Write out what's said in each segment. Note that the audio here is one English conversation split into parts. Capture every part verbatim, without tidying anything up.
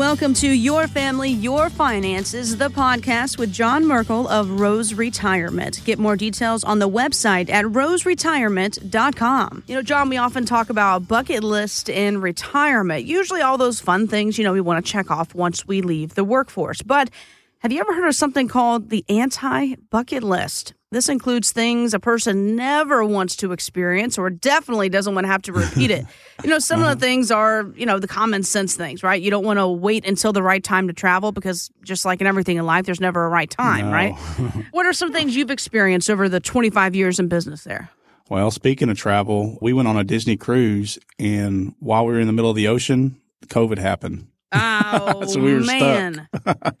welcome to Your Family, Your Finances, the podcast with John Merkel of Rose Retirement. Get more details on the website at rose retirement dot com. You know, John, we often talk about bucket list in retirement, usually all those fun things, you know, we want to check off once we leave the workforce. But have you ever heard of something called the anti-bucket list? This includes things a person never wants to experience or definitely doesn't want to have to repeat it. You know, some uh-huh. of the things are, you know, the common sense things, right? You don't want to wait until the right time to travel because just like in everything in life, there's never a right time, no. right? What are some things you've experienced over the twenty-five years in business there? Well, speaking of travel, we went on a Disney cruise, and while we were in the middle of the ocean, COVID happened. Oh, so we were man. stuck.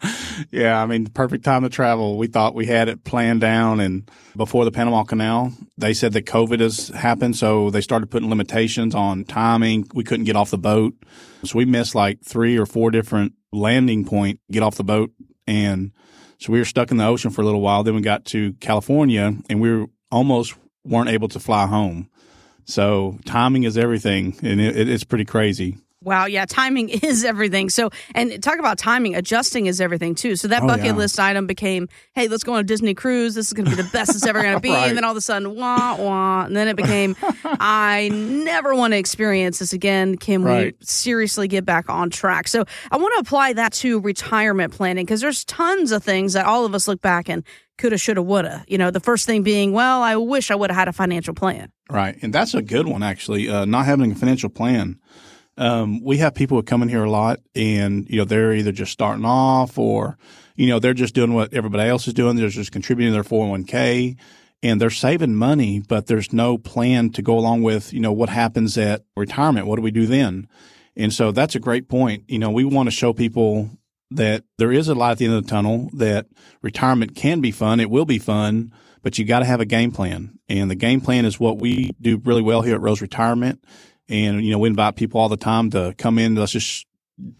Yeah, I mean, perfect time to travel. We thought we had it planned down, and before the Panama Canal, they said that COVID has happened, so they started putting limitations on timing. We couldn't get off the boat, so we missed like three or four different landing point, get off the boat, and so we were stuck in the ocean for a little while. Then we got to California, and we were, almost weren't able to fly home. So timing is everything, and it, it's pretty crazy. Wow. Yeah. Timing is everything. So, and talk about timing, adjusting is everything too. So that bucket oh, yeah. list item became, hey, let's go on a Disney cruise. This is going to be the best it's ever going to be. Right. And then all of a sudden, wah, wah. And then it became, I never want to experience this again. Can right. we seriously get back on track? So I want to apply that to retirement planning because there's tons of things that all of us look back and coulda, shoulda, woulda. You know, the first thing being, well, I wish I would have had a financial plan. Right. And that's a good one, actually, uh, not having a financial plan. Um, we have people who come in here a lot and, you know, they're either just starting off or, you know, they're just doing what everybody else is doing. They're just contributing to their four oh one k and they're saving money, but there's no plan to go along with, you know, what happens at retirement? What do we do then? And so that's a great point. You know, we want to show people that there is a light at the end of the tunnel, that retirement can be fun. It will be fun, but you got to have a game plan. And the game plan is what we do really well here at Rose Retirement. And, you know, we invite people all the time to come in. Let's just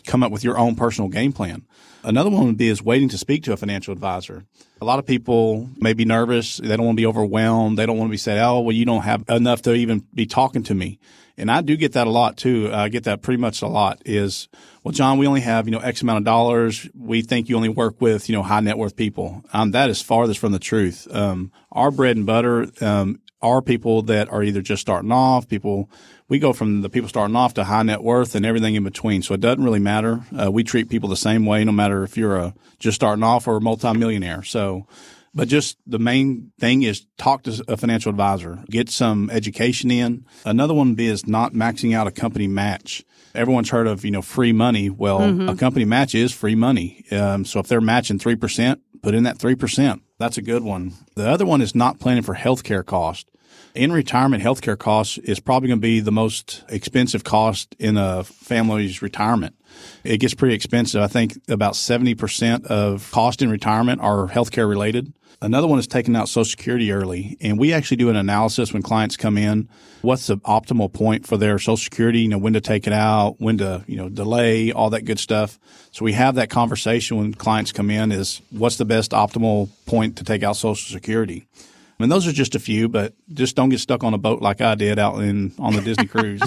come up with your own personal game plan. Another one would be is waiting to speak to a financial advisor. A lot of people may be nervous. They don't want to be overwhelmed. They don't want to be said, oh, well, you don't have enough to even be talking to me. And I do get that a lot, too. I get that pretty much a lot is, well, John, we only have, you know, X amount of dollars. We think you only work with, you know, high net worth people. Um, that is farthest from the truth. Um, our bread and butter um, are people that are either just starting off, people – we go from the people starting off to high net worth and everything in between. So it doesn't really matter. Uh, we treat people the same way, no matter if you're a, just starting off or a multimillionaire. So, but just the main thing is talk to a financial advisor, get some education in. Another one is not maxing out a company match. Everyone's heard of, you know, free money. Well, mm-hmm. a company match is free money. Um, so if they're matching three percent, put in that three percent. That's a good one. The other one is not planning for healthcare costs. In retirement, healthcare costs is probably going to be the most expensive cost in a family's retirement. It gets pretty expensive. I think about seventy percent of cost in retirement are healthcare related. Another one is taking out Social Security early. And we actually do an analysis when clients come in. What's the optimal point for their Social Security? You know, when to take it out, when to, you know, delay, all that good stuff. So we have that conversation when clients come in is what's the best optimal point to take out Social Security? I mean, those are just a few, but just don't get stuck on a boat like I did out in on the Disney cruise.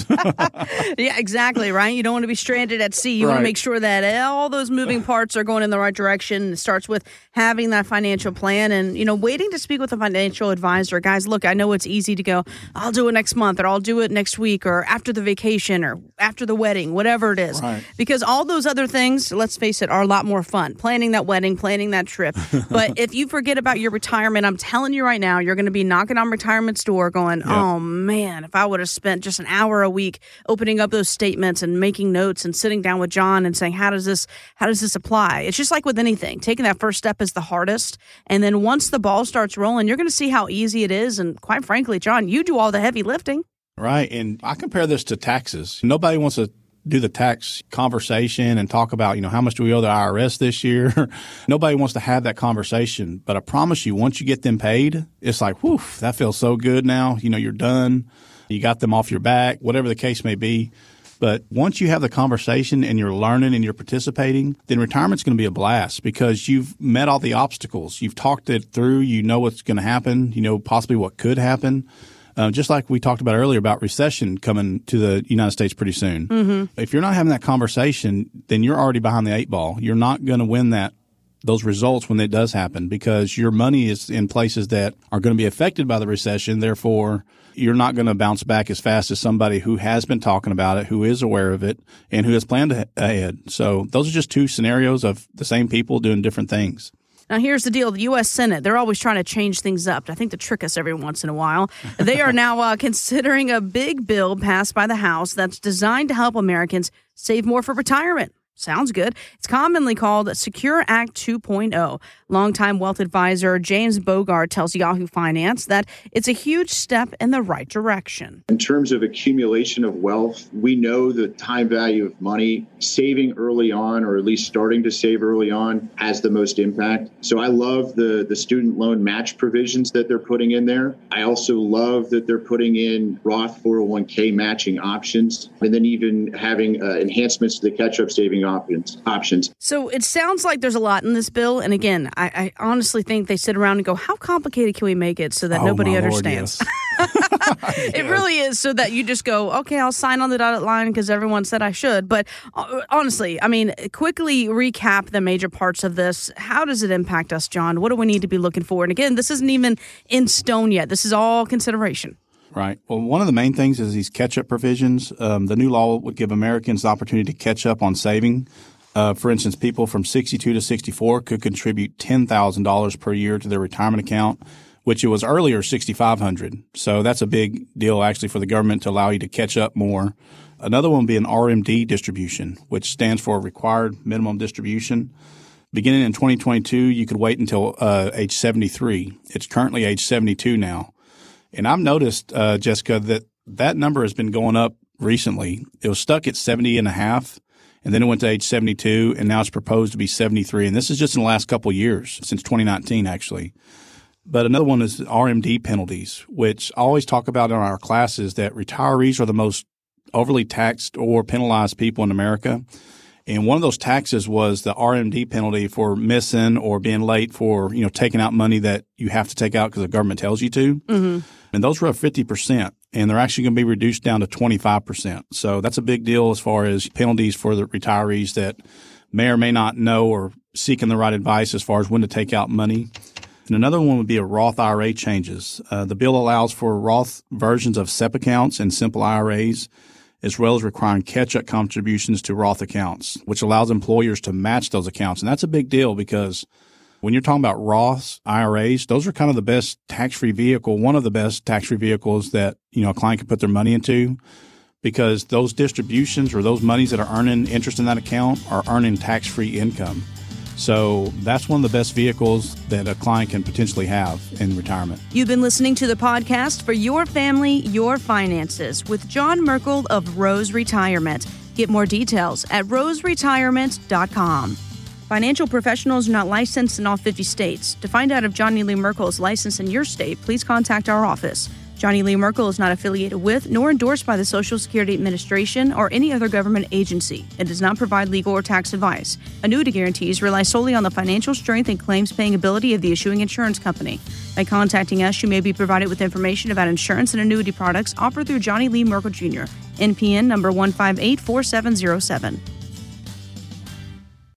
Yeah, exactly, right? You don't want to be stranded at sea. You right. want to make sure that all those moving parts are going in the right direction. It starts with having that financial plan and, you know, waiting to speak with a financial advisor. Guys, look, I know it's easy to go, I'll do it next month or I'll do it next week or after the vacation or after the wedding, whatever it is. Right. Because all those other things, let's face it, are a lot more fun. Planning that wedding, planning that trip. But if you forget about your retirement, I'm telling you right now, you're going to be knocking on retirement's door going, yep. oh, man, if I would have spent just an hour a week opening up those statements and making notes and sitting down with John and saying, how does this how does this apply? It's just like with anything. Taking that first step is the hardest. And then once the ball starts rolling, you're going to see how easy it is. And quite frankly, John, you do all the heavy lifting. Right. And I compare this to taxes. Nobody wants to do the tax conversation and talk about, you know, how much do we owe the I R S this year? Nobody wants to have that conversation. But I promise you, once you get them paid, it's like, whew, that feels so good now. You know, you're done. You got them off your back, whatever the case may be. But once you have the conversation and you're learning and you're participating, then retirement's going to be a blast because you've met all the obstacles. You've talked it through. You know what's going to happen, you know, possibly what could happen. uh, just like we talked about earlier about recession coming to the United States pretty soon. Mm-hmm. If you're not having that conversation, then you're already behind the eight ball. You're not going to win that those results when it does happen because your money is in places that are going to be affected by the recession. Therefore, you're not going to bounce back as fast as somebody who has been talking about it, who is aware of it, and who has planned ahead. So those are just two scenarios of the same people doing different things. Now, here's the deal. The U S. Senate, they're always trying to change things up. I think they trick us every once in a while. They are now uh, considering a big bill passed by the House that's designed to help Americans save more for retirement. Sounds good. It's commonly called Secure Act two point oh. Longtime wealth advisor James Bogart tells Yahoo Finance that it's a huge step in the right direction. In terms of accumulation of wealth, we know the time value of money, saving early on, or at least starting to save early on, has the most impact. So I love the, the student loan match provisions that they're putting in there. I also love that they're putting in Roth four oh one k matching options, and then even having uh, enhancements to the catch-up saving options. So it sounds like there's a lot in this bill. And again, I, I honestly think they sit around and go, how complicated can we make it so that oh, nobody understands? Lord, yes. It yes. really is so that you just go, okay, I'll sign on the dotted line because everyone said I should. But uh, honestly, I mean, quickly recap the major parts of this. How does it impact us, John? What do we need to be looking for? And again, this isn't even in stone yet. This is all consideration. Right. Well, one of the main things is these catch-up provisions. Um, the new law would give Americans the opportunity to catch up on saving. Uh, for instance, people from sixty-two to sixty-four could contribute ten thousand dollars per year to their retirement account, which it was earlier six thousand five hundred dollars. So that's a big deal, actually, for the government to allow you to catch up more. Another one would be an R M D distribution, which stands for Required Minimum Distribution. Beginning in twenty twenty-two, you could wait until uh, age seventy-three. It's currently age seventy-two now. And I've noticed, uh, Jessica, that that number has been going up recently. It was stuck at seventy and a half, and then it went to age seventy-two, and now it's proposed to be seventy-three. And this is just in the last couple of years, since twenty nineteen, actually. But another one is R M D penalties, which I always talk about in our classes that retirees are the most overly taxed or penalized people in America. And one of those taxes was the R M D penalty for missing or being late for, you know, taking out money that you have to take out because the government tells you to. Mm-hmm. And those were up fifty percent, and they're actually going to be reduced down to twenty-five percent. So that's a big deal as far as penalties for the retirees that may or may not know or seeking the right advice as far as when to take out money. And another one would be a Roth I R A changes. Uh, the bill allows for Roth versions of S E P accounts and simple I R As, as well as requiring catch-up contributions to Roth accounts, which allows employers to match those accounts. And that's a big deal because when you're talking about Roths, I R As, those are kind of the best tax-free vehicle, one of the best tax-free vehicles that, you know, a client can put their money into because those distributions or those monies that are earning interest in that account are earning tax-free income. So that's one of the best vehicles that a client can potentially have in retirement. You've been listening to the podcast For Your Family, Your Finances with John Merkel of Rose Retirement. Get more details at rose retirement dot com. Financial professionals are not licensed in all fifty states. To find out if Johnny Lee Merkel is licensed in your state, please contact our office. Johnny Lee Merkel is not affiliated with nor endorsed by the Social Security Administration or any other government agency and does not provide legal or tax advice. Annuity guarantees rely solely on the financial strength and claims-paying ability of the issuing insurance company. By contacting us, you may be provided with information about insurance and annuity products offered through Johnny Lee Merkel Junior N P N number one five eight four seven zero seven.